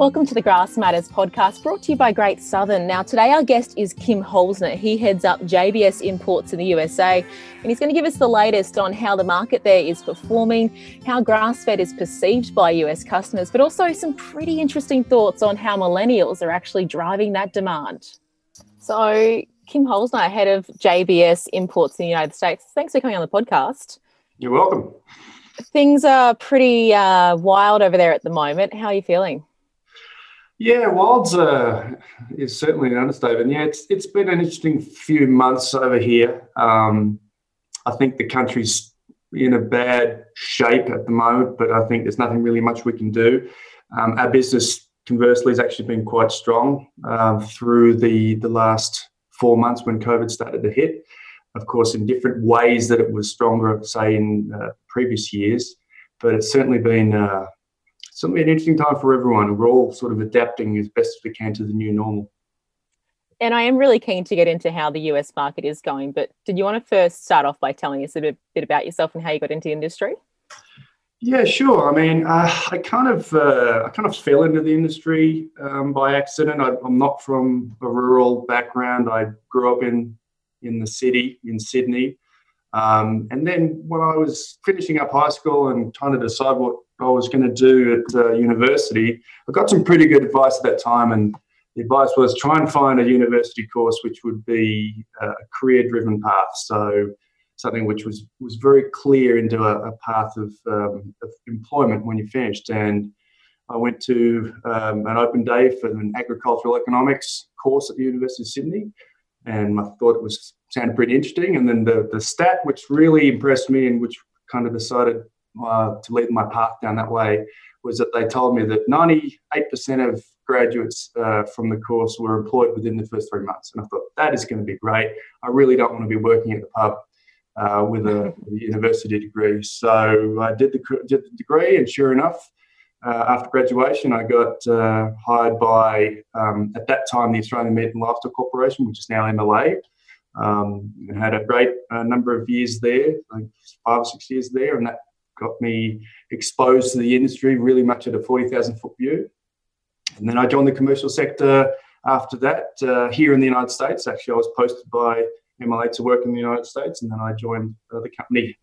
Welcome to the Grass Matters podcast, brought to you by Great Southern. Now, today our guest is Kim Holzner. He heads up JBS Imports in the USA, and he's going to give us the latest on how the market there is performing, how grass-fed is perceived by US customers, but also some pretty interesting thoughts on how millennials are actually driving that demand. So, Kim Holzner, head of JBS Imports in the United States, thanks for coming on the podcast. You're welcome. Things are pretty wild over there at the moment. How are you feeling? Yeah, wild's is certainly an understatement. Yeah, it's been an interesting few months over here. I think the country's in a bad shape at the moment, but I think there's nothing really much we can do. Our business, conversely, has actually been quite strong through the last 4 months when COVID started to hit. Of course, in different ways that it was stronger, say, in previous years, but it's certainly been... It's going to be an interesting time for everyone. We're all sort of adapting as best as we can to the new normal. And I am really keen to get into how the US market is going, but did you want to first start off by telling us a bit about yourself and how you got into the industry? Yeah, sure. I mean, I kind of fell into the industry by accident. I'm not from a rural background. I grew up in the city, in Sydney. And then when I was finishing up high school and trying to decide what I was going to do at university, I got some pretty good advice at that time, and the advice was try and find a university course which would be a career-driven path, so something which was very clear into a path of employment when you finished. And I went to an open day for an agricultural economics course at the University of Sydney, and I thought it sounded pretty interesting. And then the stat which really impressed me and which kind of decided to lead my path down that way was that they told me that 98% of graduates from the course were employed within the first 3 months. And I thought, that is going to be great. I really don't want to be working at the pub with a university degree. So I did the degree, and sure enough, after graduation, I got hired by, at that time, the Australian Meat and Livestock Corporation, which is now MLA. And had a great number of years there, like 5 or 6 years there, and that got me exposed to the industry really much at a 40,000-foot view. And then I joined the commercial sector after that here in the United States. Actually, I was posted by MLA to work in the United States, and then I joined the company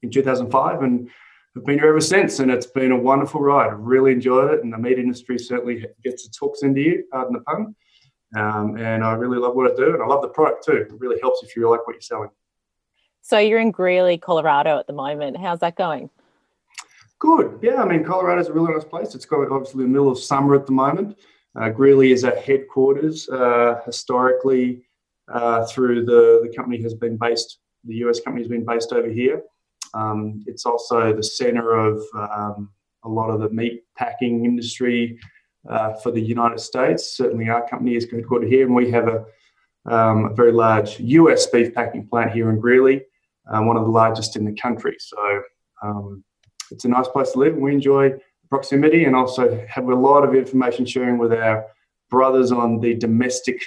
in 2005 and have been here ever since. And it's been a wonderful ride. I've really enjoyed it, and the meat industry certainly gets its hooks into you, pardon the pun. And I really love what I do, and I love the product too. It really helps if you like what you're selling. So you're in Greeley, Colorado at the moment. How's that going? Good. Yeah, I mean, Colorado's a really nice place. It's got obviously the middle of summer at the moment. Greeley is our headquarters. Historically, through the company has been based, the US company has been based over here. It's also the center of a lot of the meat packing industry for the United States. Certainly our company is headquartered here, and we have a very large US beef packing plant here in Greeley, one of the largest in the country. So it's a nice place to live. We enjoy proximity, and also have a lot of information sharing with our brothers on the domestic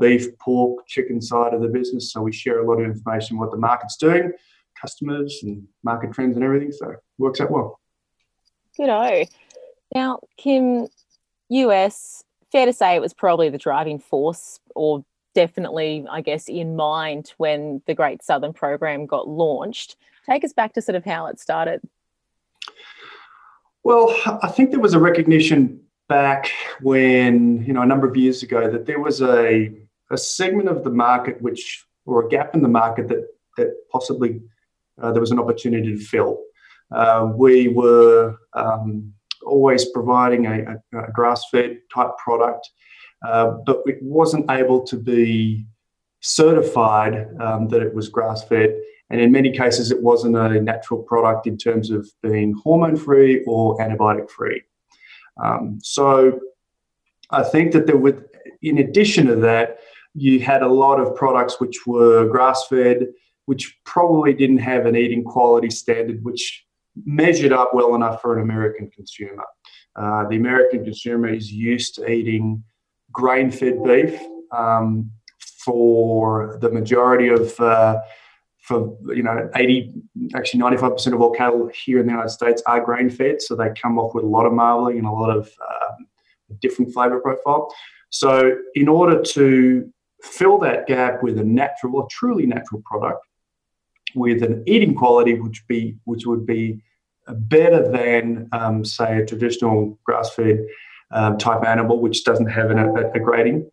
beef, pork, chicken side of the business. So we share a lot of information, what the market's doing, customers and market trends and everything. So it works out well. Good-o. Now, Kim, US, fair to say it was probably the driving force, or definitely, I guess, in mind when the Great Southern program got launched. Take us back to sort of how it started. Well, I think there was a recognition back when, a number of years ago, that there was a segment of the market or a gap in the market that possibly there was an opportunity to fill. We were always providing a grass-fed type product, but it wasn't able to be certified that it was grass-fed, and in many cases it wasn't a natural product in terms of being hormone-free or antibiotic-free. So I think that in addition to that, you had a lot of products which were grass-fed, which probably didn't have an eating quality standard which measured up well enough for an American consumer. The American consumer is used to eating grain-fed beef for the majority of for, 95% of all cattle here in the United States are grain-fed, so they come off with a lot of marbling and a lot of different flavour profile. So in order to fill that gap with a natural or truly natural product with an eating quality which would be better than, say, a traditional grass-fed type animal, which doesn't have a grading,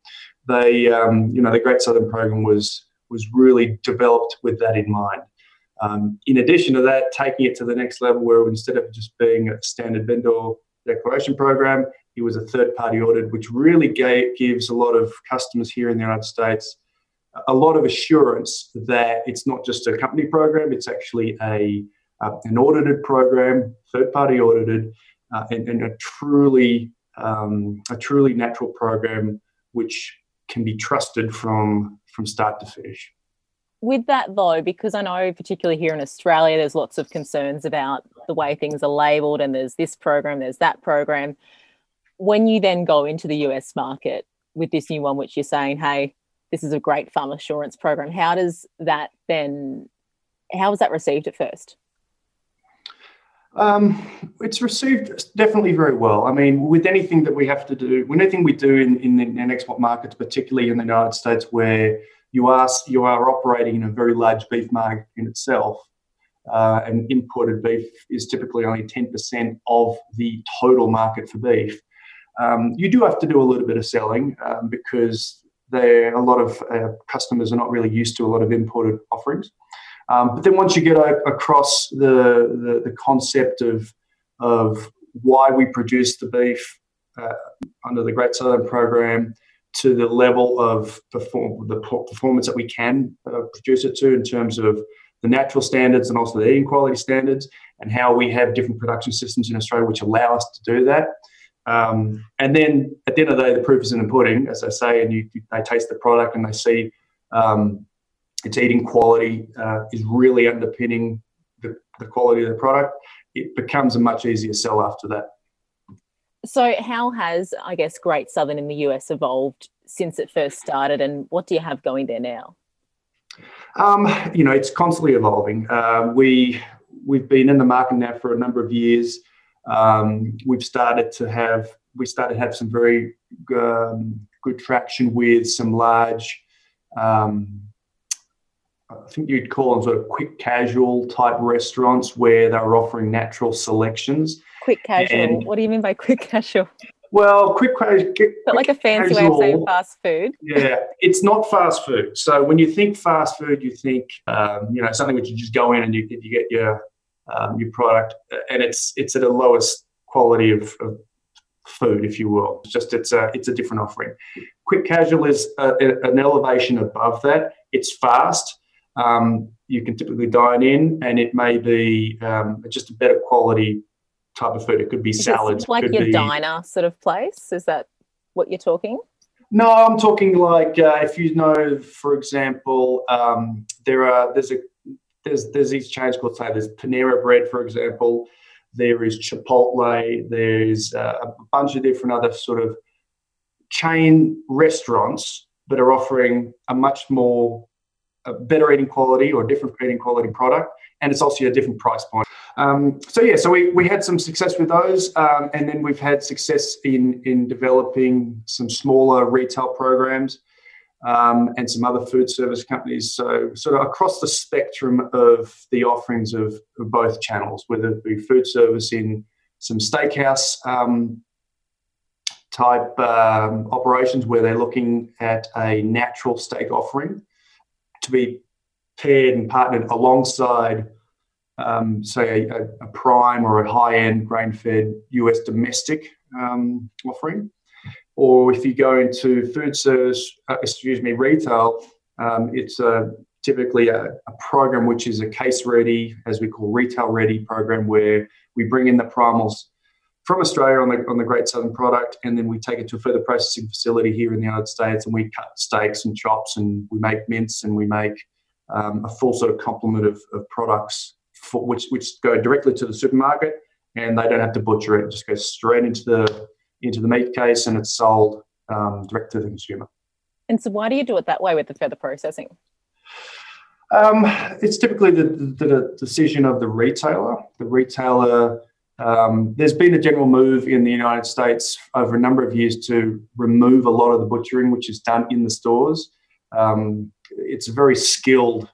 they, the Great Southern program was really developed with that in mind. In addition to that, taking it to the next level where instead of just being a standard vendor declaration program, it was a third-party audit, which really gives a lot of customers here in the United States a lot of assurance that it's not just a company program, it's actually an audited program, third-party audited, and a truly natural program which can be trusted from start to finish. With that though, because I know particularly here in Australia, there's lots of concerns about the way things are labelled, and there's this program, there's that program. When you then go into the US market with this new one, which you're saying, hey, this is a great farm assurance program, how was that received at first? It's received definitely very well. I mean, with anything that we have to do, with anything we do in export markets, particularly in the United States, where you are operating in a very large beef market in itself, and imported beef is typically only 10% of the total market for beef. You do have to do a little bit of selling because a lot of customers are not really used to a lot of imported offerings. But then once you get across the concept of why we produce the beef under the Great Southern program to the level of the performance that we can produce it to in terms of the natural standards and also the eating quality standards, and how we have different production systems in Australia which allow us to do that. And then at the end of the day, the proof is in the pudding, as I say, and they taste the product and they see its eating quality is really underpinning the quality of the product. It becomes a much easier sell after that. So how has, I guess, Great Southern in the US evolved since it first started, and what do you have going there now? It's constantly evolving. We've been in the market now for a number of years. We started to have some very good traction with some large, I think you'd call them sort of quick casual type restaurants where they were offering natural selections. Quick casual. What do you mean by quick casual? Well, quick casual. But like a fancy way of saying fast food. Yeah, it's not fast food. So when you think fast food, you think something which you just go in and you get your product, and it's at the lowest quality of food, if you will. It's a different offering. Quick casual is an elevation above that. It's fast. You can typically dine in, and it may be just a better quality type of food. It could be salads. It's like your diner sort of place? Is that what you're talking? No, I'm talking like if you know, for example, there's these chains called, say, there's Panera Bread, for example. There is Chipotle. There's a bunch of different other sort of chain restaurants that are offering a better eating quality or different eating quality product, and it's also a different price point. We had some success with those, and then we've had success in developing some smaller retail programs and some other food service companies. So sort of across the spectrum of the offerings of both channels, whether it be food service in some steakhouse type operations where they're looking at a natural steak offering to be paired and partnered alongside, say, a prime or a high-end grain-fed US domestic offering. Or if you go into food service, retail, it's typically a program which is a case-ready, as we call retail-ready program, where we bring in the primals from Australia on the Great Southern product, and then we take it to a further processing facility here in the United States, and we cut steaks and chops, and we make mince, and we make a full sort of complement of products which go directly to the supermarket, and they don't have to butcher it. It just goes straight into the meat case, and it's sold direct to the consumer. And so why do you do it that way with the further processing? It's typically the decision of the retailer. The retailer, there's been a general move in the United States over a number of years to remove a lot of the butchering, which is done in the stores. It's a very skilled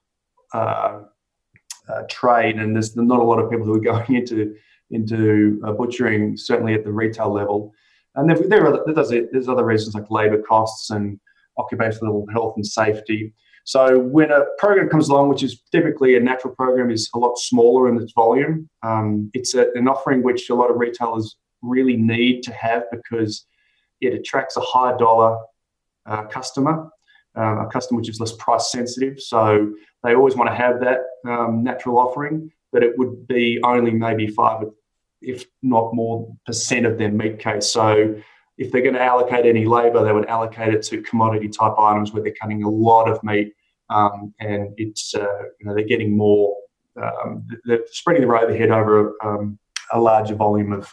trade, and there's not a lot of people who are going into butchering, certainly at the retail level. And there's other reasons like labour costs and occupational health and safety. So when a program comes along, which is typically a natural program, is a lot smaller in its volume. It's an offering which a lot of retailers really need to have because it attracts a high dollar customer, a customer which is less price sensitive. So they always want to have that natural offering, but it would be only maybe 5, if not more, % of their meat case. So if they're going to allocate any labour, they would allocate it to commodity type items where they're cutting a lot of meat. And it's they're getting more, they're spreading their overhead over a larger volume of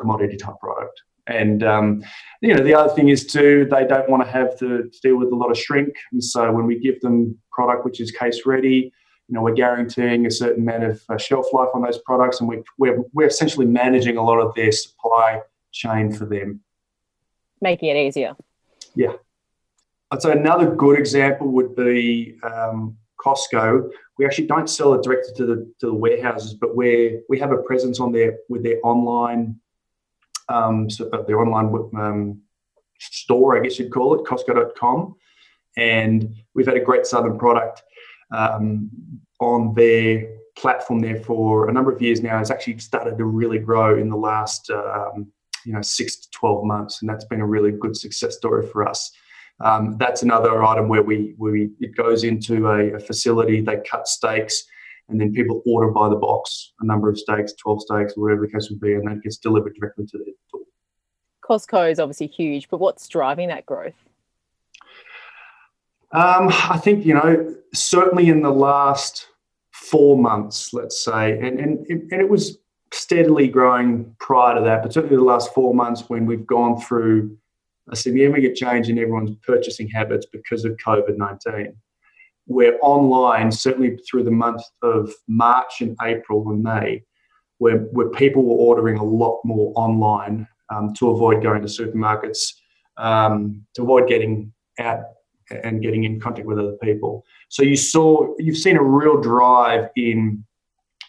commodity type product. And the other thing is too, they don't want to have to deal with a lot of shrink. And so when we give them product which is case ready, we're guaranteeing a certain amount of shelf life on those products, and we're essentially managing a lot of their supply chain for them, making it easier. Yeah. So another good example would be Costco. We actually don't sell it directly to the warehouses, but we have a presence on their online, their online store, I guess you'd call it, Costco.com, and we've had a Great Southern product on their platform there for a number of years now. It's actually started to really grow in the last 6 to 12 months, and that's been a really good success story for us. That's another item where it goes into a facility, they cut steaks, and then people order by the box a number of steaks, 12 steaks, whatever the case would be, and that gets delivered directly to their door. Costco is obviously huge, but what's driving that growth? I think, certainly in the last 4 months, let's say, and it was steadily growing prior to that, but certainly the last 4 months when we've gone through a significant change in everyone's purchasing habits because of COVID-19, where online, certainly through the month of March and April and May, where people were ordering a lot more online to avoid going to supermarkets, to avoid getting out and getting in contact with other people. So you've seen a real drive in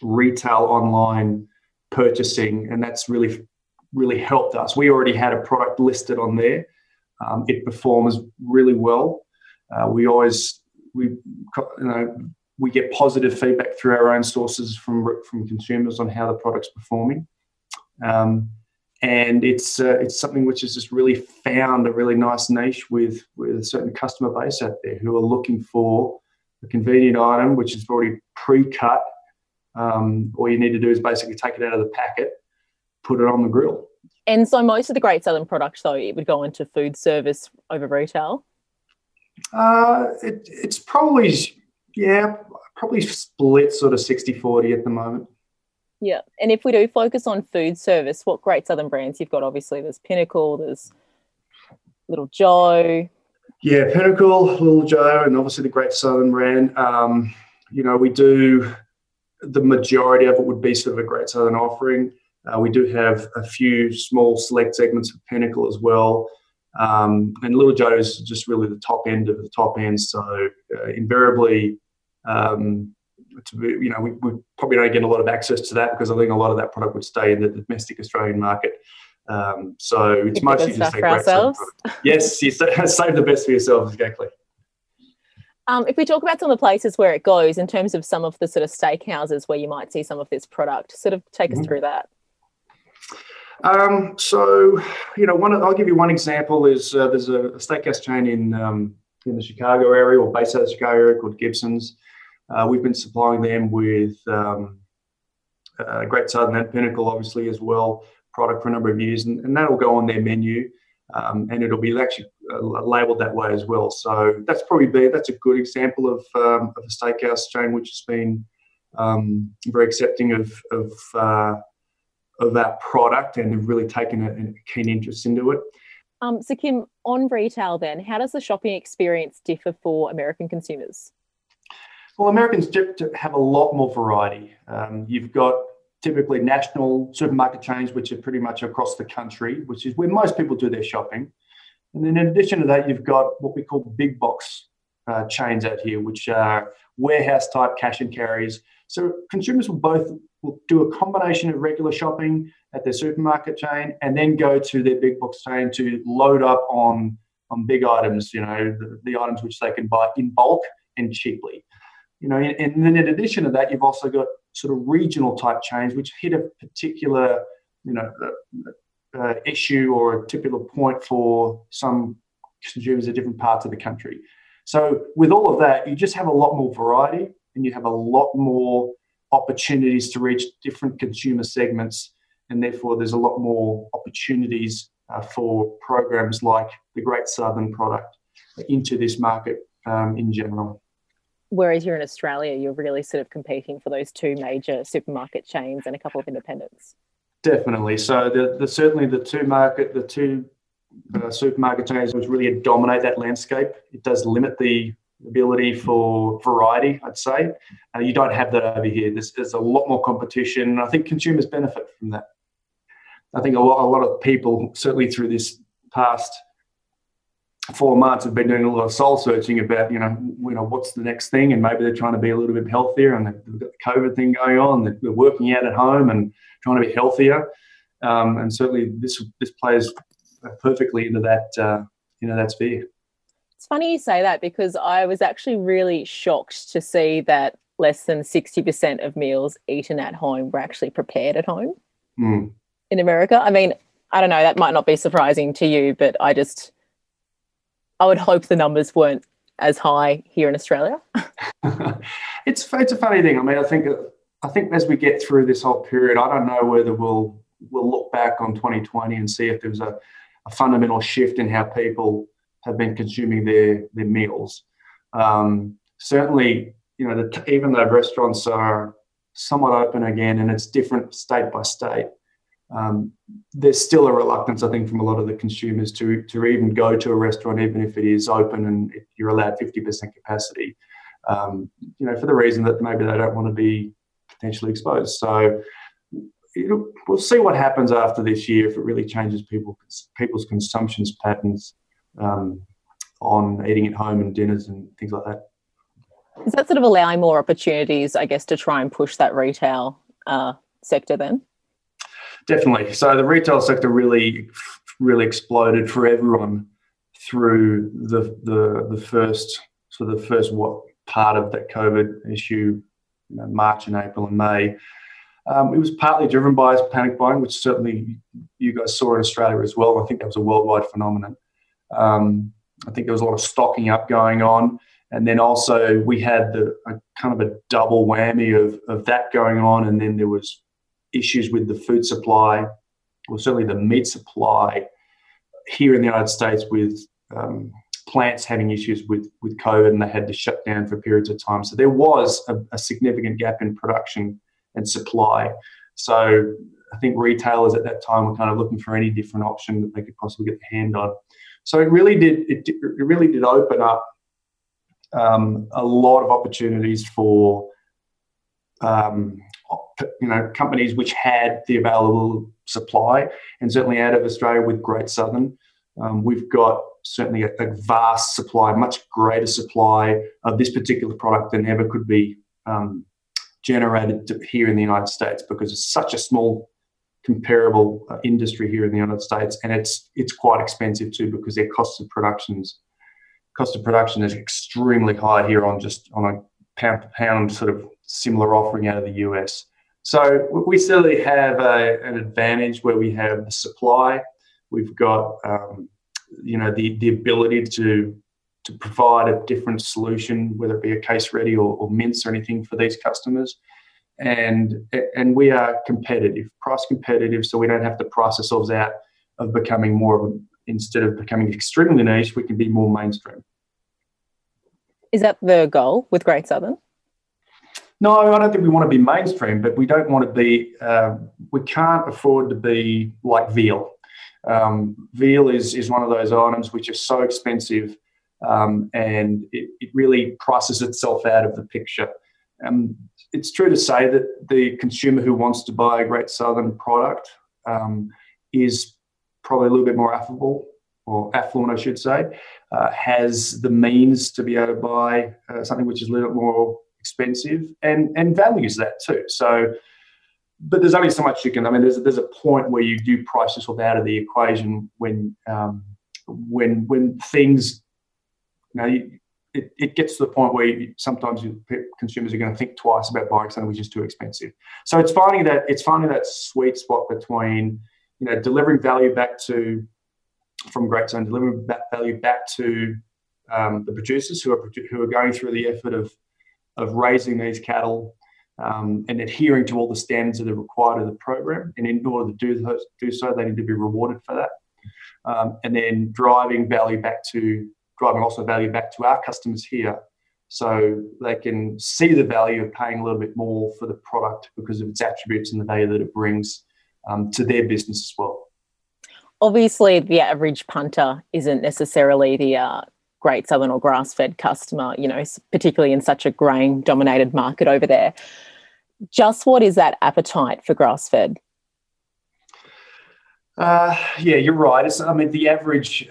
retail online purchasing, and that's really, really helped us. We already had a product listed on there. It performs really well. We get positive feedback through our own sources from consumers on how the product's performing, and it's something which has just really found a really nice niche with a certain customer base out there who are looking for a convenient item which is already pre-cut. All you need to do is basically take it out of the packet, put it on the grill. And so most of the Great Southern products, though, it would go into food service over retail? It's probably split sort of 60-40 at the moment. Yeah. And if we do focus on food service, what Great Southern brands you've got? Obviously, there's Pinnacle, there's Little Joe. Yeah, Pinnacle, Little Joe, and obviously the Great Southern brand. We do... The majority of it would be sort of a Great Southern offering. We do have a few small select segments of Pinnacle as well. And Little Joe is just really the top end of the top end. So invariably, we probably don't get a lot of access to that because I think a lot of that product would stay in the domestic Australian market. So it's mostly just a Great Southern product. Yes, you save the best for yourself, exactly. If we talk about some of the places where it goes in terms of some of the sort of steakhouses where you might see some of this product, sort of take us through that. I'll give you one example is there's a steakhouse chain in the Chicago area or based out of the Chicago area called Gibson's. We've been supplying them with Great Southern and Pinnacle, obviously, as well, product for a number of years, and that'll go on their menu. And it'll be actually labelled that way as well. So that's a good example of a steakhouse chain which has been very accepting of our product and have really taken a keen interest into it. So Kim, on retail then, how does the shopping experience differ for American consumers? Well, Americans have a lot more variety. You've got typically national supermarket chains, which are pretty much across the country, which is where most people do their shopping. And then in addition to that, you've got what we call big box chains out here, which are warehouse type cash and carries. So consumers will do a combination of regular shopping at their supermarket chain and then go to their big box chain to load up on big items, you know, the items which they can buy in bulk and cheaply. You know, and then in addition to that, you've also got sort of regional type chains which hit a particular, you know, issue or a particular point for some consumers in different parts of the country. So with all of that, you just have a lot more variety and you have a lot more opportunities to reach different consumer segments, and therefore there's a lot more opportunities for programs like the Great Southern product into this market in general. Whereas here in Australia, you're really sort of competing for those two major supermarket chains and a couple of independents. Definitely. So certainly the two supermarket chains which really dominate that landscape. It does limit the ability for variety, I'd say. You don't have that over here. There's a lot more competition, and I think consumers benefit from that. I think a lot of people, certainly through this past 4 months, have been doing a lot of soul searching about, you know, what's the next thing, and maybe they're trying to be a little bit healthier, and they've got the COVID thing going on, they're working out at home and trying to be healthier, and certainly this plays perfectly into that, you know, that sphere. It's funny you say that, because I was actually really shocked to see that less than 60% of meals eaten at home were actually prepared at home in America. I mean, I don't know, that might not be surprising to you, but I would hope the numbers weren't as high here in Australia. It's a funny thing. I mean, I think as we get through this whole period, I don't know whether we'll look back on 2020 and see if there was a fundamental shift in how people have been consuming their meals. Certainly, you know, even though restaurants are somewhat open again, and it's different state by state, there's still a reluctance, I think, from a lot of the consumers to even go to a restaurant, even if it is open and if you're allowed 50% capacity, you know, for the reason that maybe they don't want to be potentially exposed. So we'll see what happens after this year, if it really changes people's consumption patterns on eating at home and dinners and things like that. Is that sort of allowing more opportunities, I guess, to try and push that retail sector then? Definitely. So the retail sector really exploded for everyone through the first what part of that COVID issue, you know, March and April and May. It was partly driven by panic buying, which certainly you guys saw in Australia as well. I think that was a worldwide phenomenon. I think there was a lot of stocking up going on, and then also we had a kind of double whammy of that going on, and then there was issues with the food supply, or certainly the meat supply here in the United States, with plants having issues with COVID, and they had to shut down for periods of time. So there was a significant gap in production and supply. So I think retailers at that time were kind of looking for any different option that they could possibly get their hand on. So it really did open up a lot of opportunities for you know, companies which had the available supply. And certainly out of Australia with Great Southern, we've got certainly a vast supply, much greater supply of this particular product than ever could be generated here in the United States, because it's such a small comparable industry here in the United States, and it's quite expensive too, because their cost of production is extremely high here on a pound for pound sort of similar offering out of the US. So we certainly have an advantage where we have the supply. We've got you know, the ability to provide a different solution, whether it be a case ready or mince or anything for these customers. And we are competitive, price competitive, so we don't have to price ourselves out of becoming instead of becoming extremely niche, we can be more mainstream. Is that the goal with Great Southern? No, I don't think we want to be mainstream, but we don't want to be, we can't afford to be like veal. Veal is one of those items which are so expensive and it really prices itself out of the picture. It's true to say that the consumer who wants to buy a Great Southern product is probably a little bit more affable, or affluent, I should say, has the means to be able to buy something which is a little bit more expensive, and values that too. So, but there's only so much you can. I mean, there's a point where you do price yourself out of the equation when things, you know, it gets to the point where sometimes consumers are going to think twice about buying something which is too expensive. So it's finding that sweet spot between, you know, delivering value back to from Great Southern, delivering value back to the producers who are going through the effort of raising these cattle, and adhering to all the standards that are required of the program. And in order to do so, they need to be rewarded for that. And then driving value back to our customers here, so they can see the value of paying a little bit more for the product because of its attributes and the value that it brings to their business as well. Obviously, the average punter isn't necessarily the Great Southern or grass-fed customer, you know, particularly in such a grain-dominated market over there. Just what is that appetite for grass-fed? Yeah, you're right. I mean, the average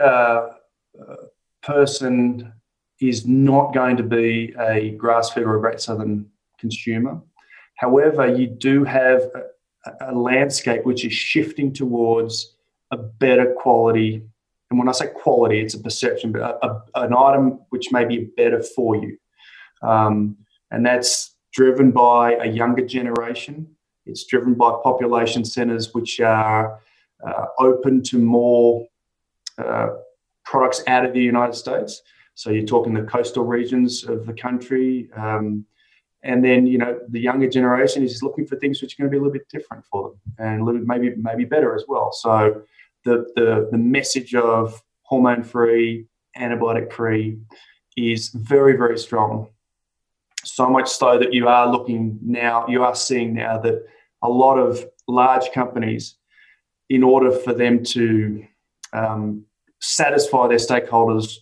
person is not going to be a grass-fed or a Great Southern consumer. However, you do have a landscape which is shifting towards a better quality, and when I say quality, it's a perception, but an item which may be better for you. And that's driven by a younger generation. It's driven by population centres which are open to more products out of the United States. So you're talking the coastal regions of the country. And then, you know, the younger generation is looking for things which are going to be a little bit different for them and a little bit maybe better as well. So the message of hormone-free, antibiotic-free is very, very strong. So much so that you are seeing now that a lot of large companies, in order for them to satisfy their stakeholders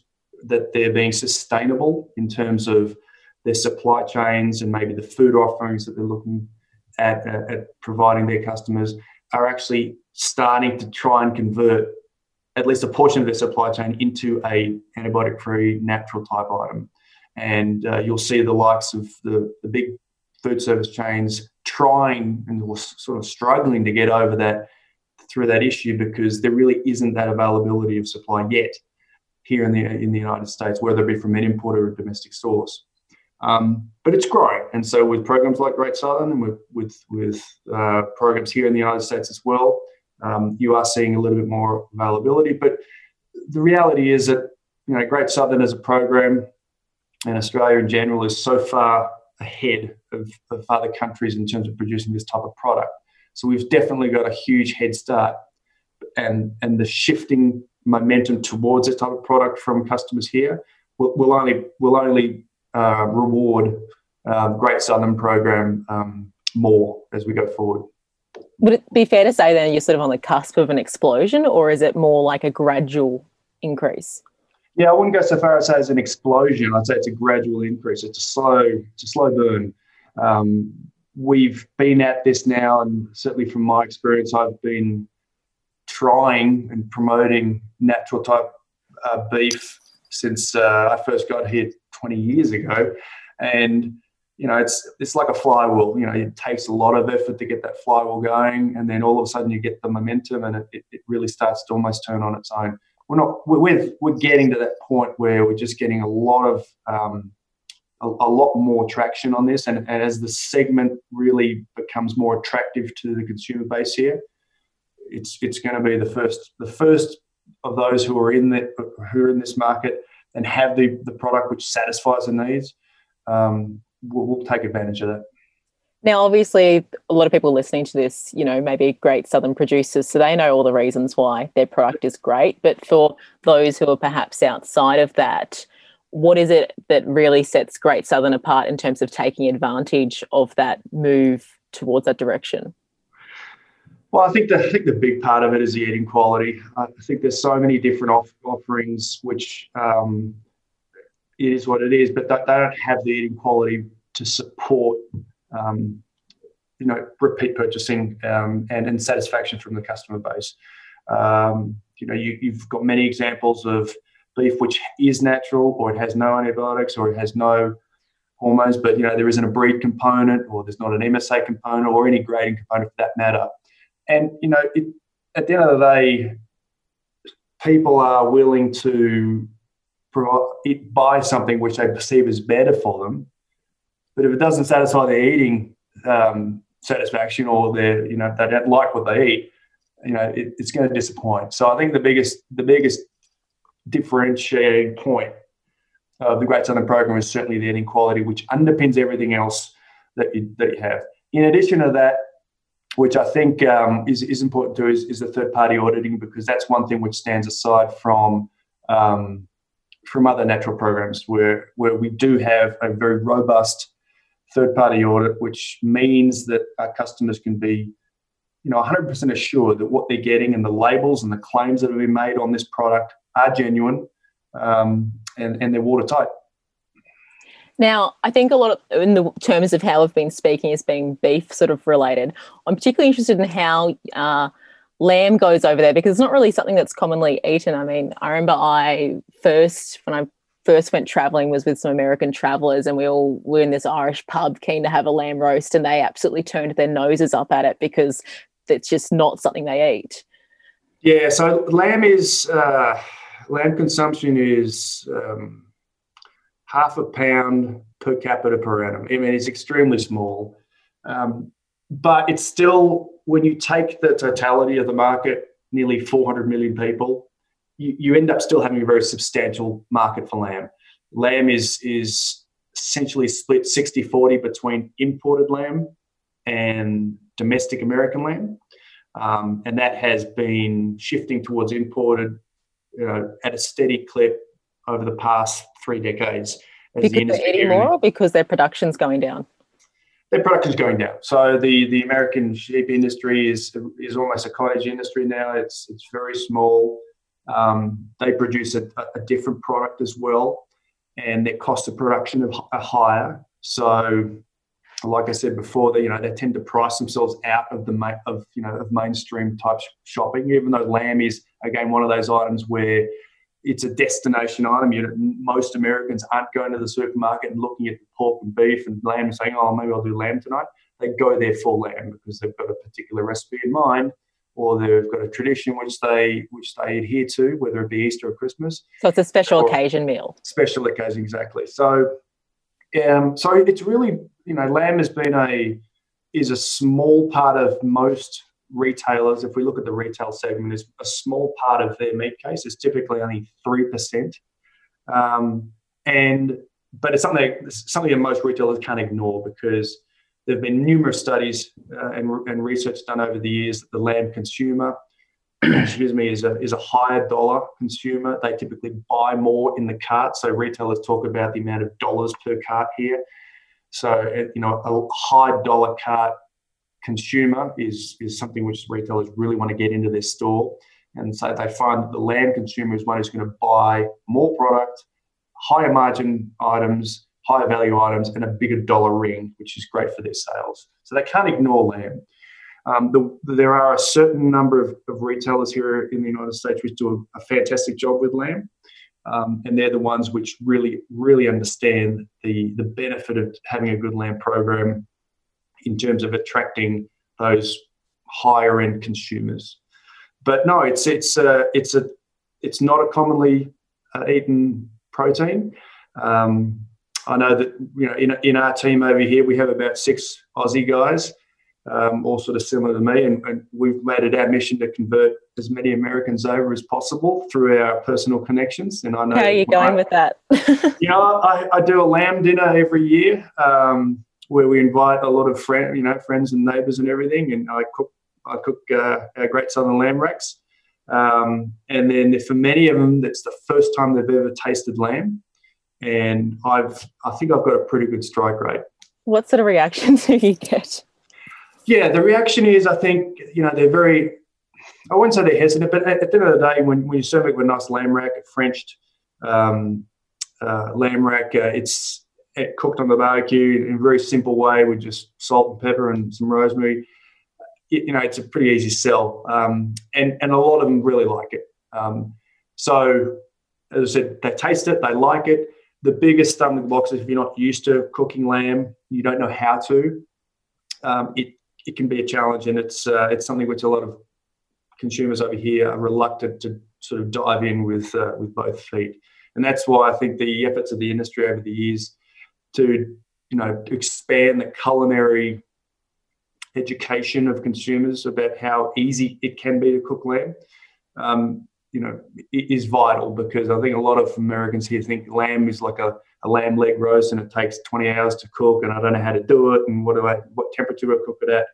that they're being sustainable in terms of their supply chains and maybe the food offerings that they're looking at providing their customers, are actually starting to try and convert at least a portion of their supply chain into a antibiotic-free, natural type item. And you'll see the likes of the big food service chains trying and sort of struggling to get over that, through that issue, because there really isn't that availability of supply yet here in the United States, whether it be from an importer or a domestic source. But it's growing, and so with programs like Great Southern and with programs here in the United States as well, you are seeing a little bit more availability. But the reality is that, you know, Great Southern as a program and Australia in general is so far ahead of other countries in terms of producing this type of product. So we've definitely got a huge head start, and the shifting momentum towards this type of product from customers here will only reward Great Southern program more as we go forward. Would it be fair to say then you're sort of on the cusp of an explosion, or is it more like a gradual increase? Yeah, I wouldn't go so far as to say it's an explosion. I'd say it's a gradual increase. It's a slow burn. We've been at this now, and certainly from my experience, I've been trying and promoting natural type beef since I first got here 20 years ago. And, you know, it's like a flywheel. You know, it takes a lot of effort to get that flywheel going, and then all of a sudden you get the momentum, and it really starts to almost turn on its own. We're getting to that point where we're just getting a lot more traction on this, and as the segment really becomes more attractive to the consumer base here, it's going to be the first of those who are in this market and have the product which satisfies the needs, we'll take advantage of that. Now, obviously, a lot of people listening to this, you know, maybe Great Southern producers, so they know all the reasons why their product is great. But for those who are perhaps outside of that, what is it that really sets Great Southern apart in terms of taking advantage of that move towards that direction? Well, I think the big part of it is the eating quality. I think there's so many different offerings which it is what it is, but they don't have the eating quality to support, repeat purchasing and satisfaction from the customer base. You've got many examples of beef which is natural, or it has no antibiotics, or it has no hormones, but there isn't a breed component, or there's not an MSA component, or any grading component for that matter. And at the end of the day, people are willing to buy something which they perceive is better for them, but if it doesn't satisfy their eating satisfaction, or their they don't like what they eat, it's going to disappoint. So I think the biggest differentiating point of the Great Southern program is certainly the eating quality, which underpins everything else that you have. In addition to that, which I think is important too, is the third-party auditing, because that's one thing which stands aside from other natural programs, where we do have a very robust third-party audit, which means that our customers can be 100% assured that what they're getting and the labels and the claims that have been made on this product are genuine and they're watertight. Now, I think a lot of, in the terms of how we've been speaking, is being beef sort of related. I'm particularly interested in how lamb goes over there, because it's not really something that's commonly eaten. I mean, I remember when I first went travelling, was with some American travellers, and we all were in this Irish pub keen to have a lamb roast, and they absolutely turned their noses up at it because it's just not something they eat. Yeah, so lamb consumption is half a pound per capita per annum. I mean, it's extremely small, but it's still, when you take the totality of the market, nearly 400 million people, you end up still having a very substantial market for lamb. Lamb is essentially split 60-40 between imported lamb and domestic American lamb, and that has been shifting towards imported at a steady clip over the past 3 decades. Because they're eating more, or because their production's going down? Their production's going down. So the American sheep industry is almost a cottage industry now. It's very small. They produce a different product as well, and their costs of production are higher. So, like I said before, they tend to price themselves out of the mainstream type shopping. Even though lamb is again one of those items where it's a destination item. Most Americans aren't going to the supermarket and looking at the pork and beef and lamb and saying, "Oh, maybe I'll do lamb tonight." They go there for lamb because they've got a particular recipe in mind, or they've got a tradition which they adhere to, whether it be Easter or Christmas. So it's a special occasion meal. Special occasion, exactly. So, so it's really, lamb has been a small part of most retailers. If we look at the retail segment, it's a small part of their meat case. It's typically only 3%, but it's something that most retailers can't ignore, because there have been numerous studies and research done over the years that the lamb consumer, is a higher dollar consumer. They typically buy more in the cart. So retailers talk about the amount of dollars per cart here. So, a high dollar cart consumer is something which retailers really want to get into their store. And so they find that the lamb consumer is one who's going to buy more product, higher margin items, higher value items, and a bigger dollar ring, which is great for their sales. So they can't ignore lamb. There are a certain number of retailers here in the United States which do a fantastic job with lamb, and they're the ones which really, really understand the benefit of having a good lamb program in terms of attracting those higher end consumers. But no, it's not a commonly eaten protein. I know that in our team over here we have about 6 Aussie guys, all sort of similar to me, and we've made it our mission to convert as many Americans over as possible through our personal connections. And I know. How are you going with that? I do a lamb dinner every year where we invite a lot of friends and neighbours and everything, and I cook our Great Southern lamb racks, and then for many of them that's the first time they've ever tasted lamb. And I think I've got a pretty good strike rate. What sort of reactions do you get? Yeah, the reaction is, I think, they're very, I wouldn't say they're hesitant, but at the end of the day, when you serve it with a nice lamb rack, Frenched, lamb rack. It's cooked on the barbecue in a very simple way with just salt and pepper and some rosemary. It's a pretty easy sell, and a lot of them really like it. So, as I said, they taste it, they like it. The biggest stumbling blocks is if you're not used to cooking lamb, you don't know how to. It can be a challenge, and it's something which a lot of consumers over here are reluctant to sort of dive in with both feet. And that's why I think the efforts of the industry over the years to expand the culinary education of consumers about how easy it can be to cook lamb, is vital, because I think a lot of Americans here think lamb is like a lamb leg roast and it takes 20 hours to cook and I don't know how to do it and what temperature do I cook it at.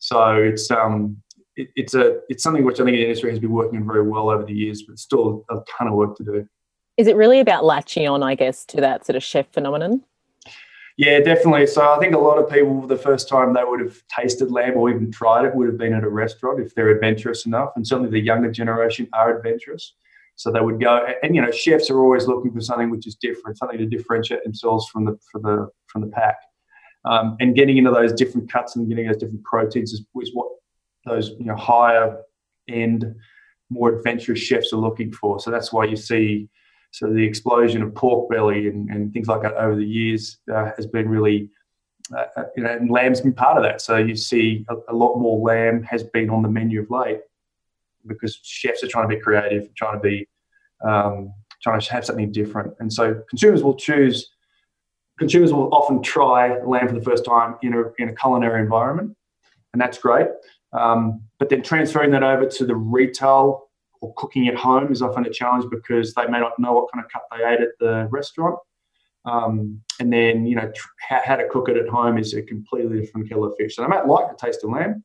So it's something which I think the industry has been working on very well over the years, but still a ton of work to do. Is it really about latching on, I guess, to that sort of chef phenomenon? Yeah, definitely. So I think a lot of people, the first time they would have tasted lamb or even tried it would have been at a restaurant if they're adventurous enough. And certainly the younger generation are adventurous. So they would go, and chefs are always looking for something which is different, something to differentiate themselves from the pack. And getting into those different cuts and getting those different proteins is what those higher end, more adventurous chefs are looking for. So that's why you see the explosion of pork belly and things like that over the years has been really, and lamb's been part of that. So you see a lot more lamb has been on the menu of late, because chefs are trying to be creative, trying to have something different. And so consumers will often try lamb for the first time in a culinary environment, and that's great. But then transferring that over to the retail or cooking at home is often a challenge, because they may not know what kind of cut they ate at the restaurant. And then, how to cook it at home is a completely different kettle of fish. So they might like the taste of lamb,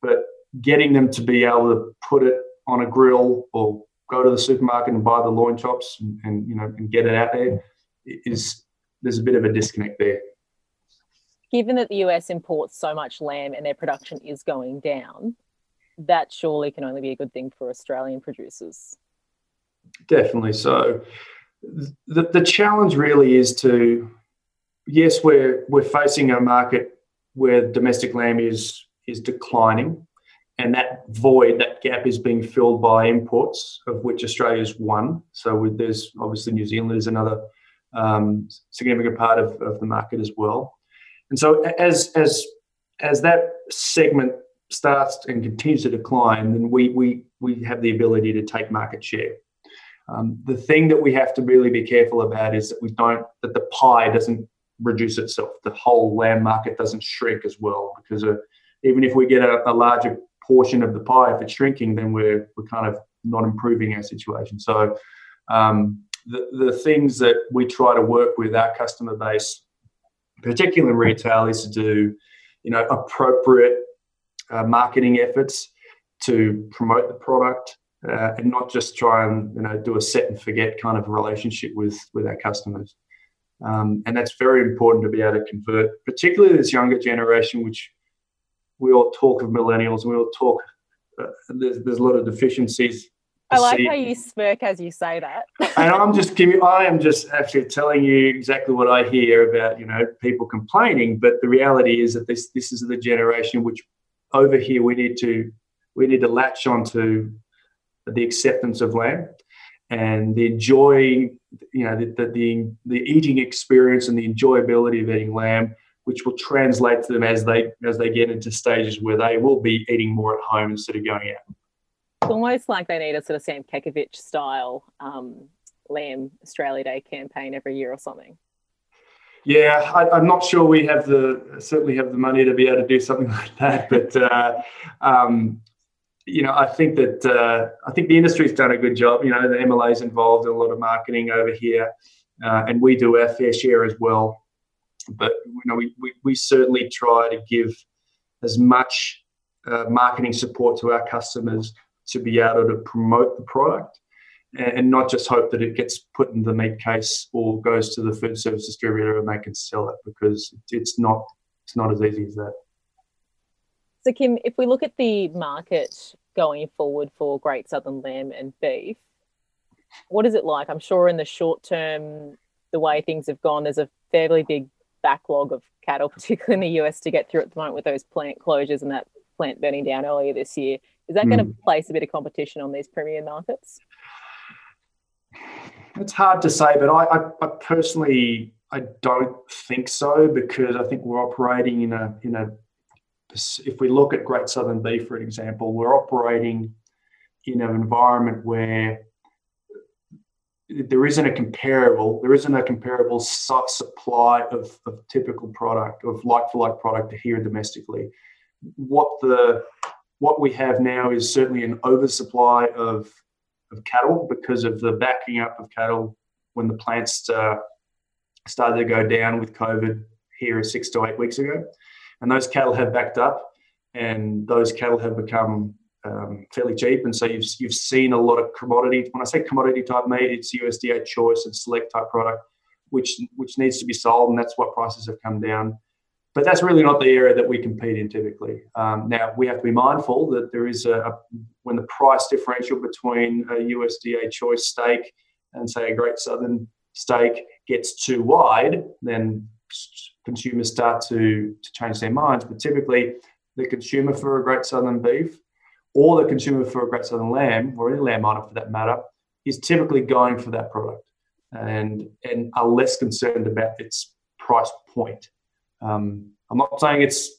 but getting them to be able to put it on a grill or go to the supermarket and buy the loin chops and get it out there, there's a bit of a disconnect there. Given that the US imports so much lamb and their production is going down, that surely can only be a good thing for Australian producers. Definitely. So the challenge really is to, yes, we're facing a market where domestic lamb is declining, and that void, that gap is being filled by imports, of which Australia's one. So there's obviously New Zealand is another significant part of the market as well. And so as that segment starts and continues to decline, then we have the ability to take market share. The thing that we have to really be careful about is that that the pie doesn't reduce itself. The whole lamb market doesn't shrink as well, because even if we get a larger portion of the pie, if it's shrinking, then we're kind of not improving our situation. So the things that we try to work with our customer base, particularly retail, is to do appropriate marketing efforts to promote the product, and not just try and do a set and forget kind of relationship with our customers. And that's very important to be able to convert, particularly this younger generation, which we all talk of millennials. We all talk. There's a lot of deficiencies. I like how you smirk as you say that. And I am just actually telling you exactly what I hear about people complaining. But the reality is that this is the generation which over here we need to latch onto the acceptance of lamb and the enjoying the eating experience and the enjoyability of eating lamb, which will translate to them as they get into stages where they will be eating more at home instead of going out. It's almost like they need a sort of Sam Kekovich style Lamb Australia Day campaign every year or something. Yeah, I'm not sure we have certainly have the money to be able to do something like that, but I think the industry's done a good job. The MLA's involved in a lot of marketing over here, and we do our fair share as well. But we certainly try to give as much marketing support to our customers to be able to promote the product, and not just hope that it gets put in the meat case or goes to the food service distributor and they can sell it, because it's not as easy as that. So Kim, if we look at the market going forward for Great Southern lamb and beef, what is it like? I'm sure in the short term the way things have gone, there's a fairly big backlog of cattle, particularly in the US, to get through at the moment with those plant closures and that plant burning down earlier this year. Is that going to place a bit of competition on these premier markets? It's hard to say, but I personally, I don't think so, because I think we're operating in a, if we look at Great Southern beef, for example, we're operating in an environment where there isn't a comparable supply of typical product, of like-for-like product here domestically. What we have now is certainly an oversupply of cattle because of the backing up of cattle when the plants started to go down with COVID here 6 to 8 weeks ago. And those cattle have backed up, and those cattle have become fairly cheap. And so you've seen a lot of commodity. When I say commodity type meat, it's USDA choice and select type product, which needs to be sold, and that's why prices have come down. But that's really not the area that we compete in typically. Now, we have to be mindful that there is when the price differential between a USDA choice steak and, say, a Great Southern steak gets too wide, then consumers start to change their minds. But typically, the consumer for a Great Southern beef or the consumer for a Great Southern lamb, or any lamb item for that matter, is typically going for that product and are less concerned about its price point. I'm not saying it's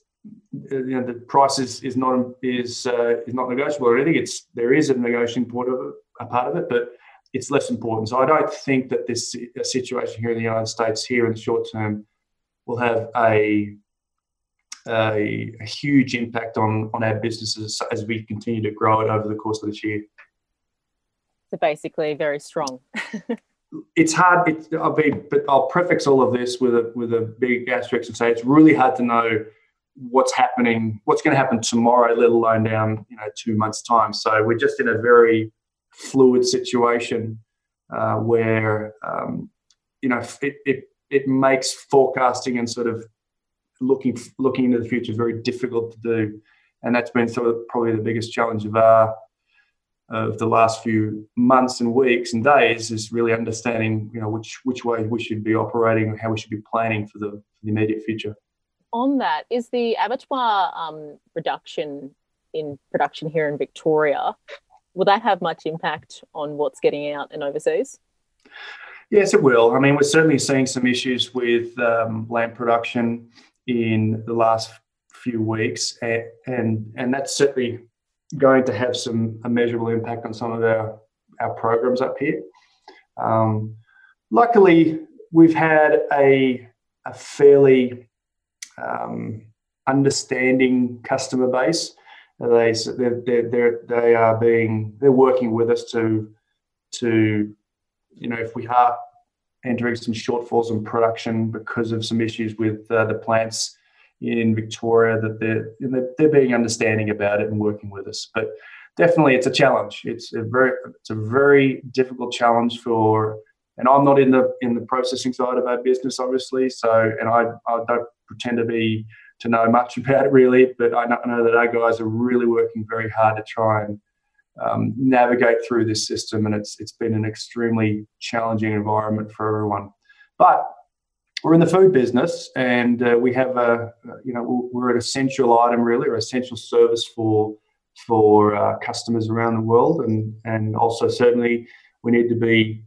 the price is not negotiable or anything. There is a negotiating part of it, but it's less important. So I don't think that this situation here in the United States here in the short term will have a huge impact on our businesses as we continue to grow it over the course of this year. So basically, very strong. It's hard. I'll prefix all of this with a big asterisk and say it's really hard to know what's happening, what's going to happen tomorrow, let alone down 2 months' time. So we're just in a very fluid situation where it makes forecasting and sort of looking into the future very difficult to do, and that's been sort of probably the biggest challenge of our of the last few months and weeks and days is really understanding, which way we should be operating and how we should be planning for the immediate future. On that, is the abattoir reduction in production here in Victoria, will that have much impact on what's getting out and overseas? Yes, it will. I mean, we're certainly seeing some issues with lamb production in the last few weeks, and that's certainly going to have a measurable impact on some of our programs up here. Luckily, we've had a fairly understanding customer base. They're working with us to if we are entering some shortfalls in production because of some issues with the plants in Victoria, that they're being understanding about it and working with us. But definitely it's a challenge. It's a very difficult challenge and I'm not in the processing side of our business, obviously. So, and I don't pretend to know much about it really, but I know that our guys are really working very hard to try and navigate through this system. And it's been an extremely challenging environment for everyone. But we're in the food business, and we have we're an essential item, really, or essential service for customers around the world, and also certainly we need to be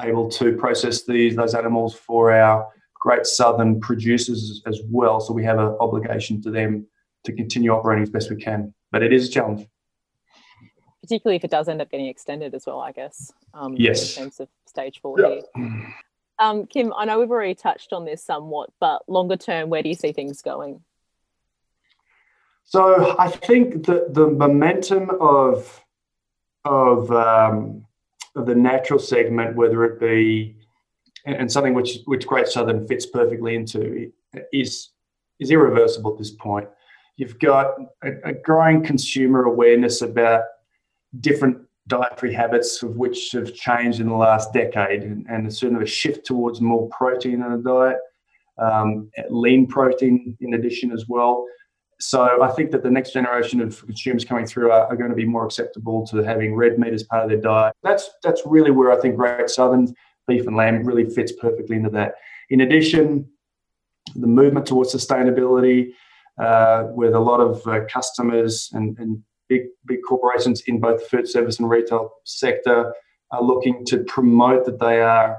able to process those animals for our Great Southern producers as well. So we have an obligation to them to continue operating as best we can, but it is a challenge, particularly if it does end up getting extended as well, I guess. Yes. In terms of stage 4 here. Yeah. Kim, I know we've already touched on this somewhat, but longer term, where do you see things going? So I think that the momentum of the natural segment, whether it be and something which Great Southern fits perfectly into, is irreversible at this point. You've got a growing consumer awareness about different dietary habits of which have changed in the last decade, and a sort of a shift towards more protein in the diet, lean protein in addition as well. So I think that the next generation of consumers coming through are going to be more acceptable to having red meat as part of their diet. That's really where I think Great Southern beef and lamb really fits perfectly into that. In addition, the movement towards sustainability, with a lot of customers and big corporations in both the food service and retail sector are looking to promote that they are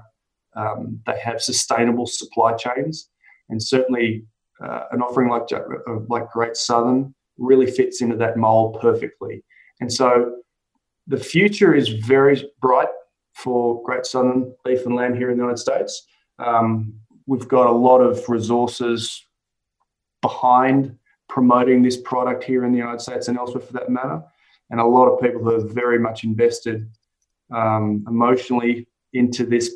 they have sustainable supply chains, and certainly an offering like Great Southern really fits into that mold perfectly. And so the future is very bright for Great Southern beef and lamb here in the United States. We've got a lot of resources behind promoting this product here in the United States and elsewhere for that matter, and a lot of people who are very much invested emotionally into these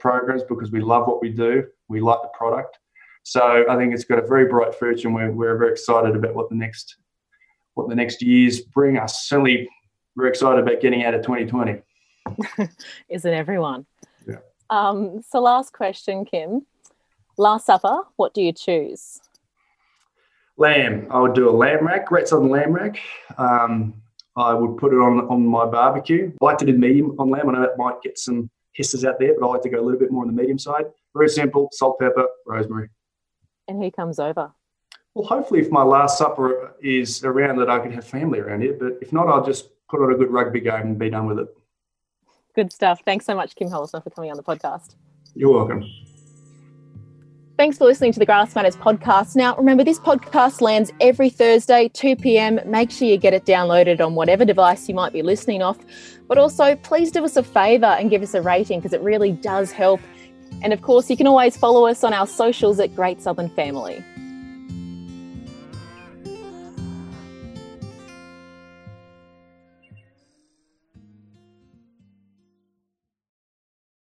programs because we love what we do, we like the product. So I think it's got a very bright future, and we're very excited about what the next years bring us. Certainly, we're excited about getting out of 2020. Isn't everyone? Yeah. So last question, Kim. Last supper, what do you choose? Lamb. I would do a lamb rack, Great Southern lamb rack. I would put it on my barbecue. I like to do medium on lamb. I know that might get some hisses out there, but I like to go a little bit more on the medium side. Very simple, salt, pepper, rosemary. And who comes over? Well, hopefully if my last supper is around that I can have family around here, but if not, I'll just put on a good rugby game and be done with it. Good stuff. Thanks so much, Kim Holzner, for coming on the podcast. You're welcome. Thanks for listening to the Grass Matters podcast. Now, remember, this podcast lands every Thursday, 2 p.m. Make sure you get it downloaded on whatever device you might be listening off. But also, please do us a favour and give us a rating, because it really does help. And of course, you can always follow us on our socials at Great Southern Family.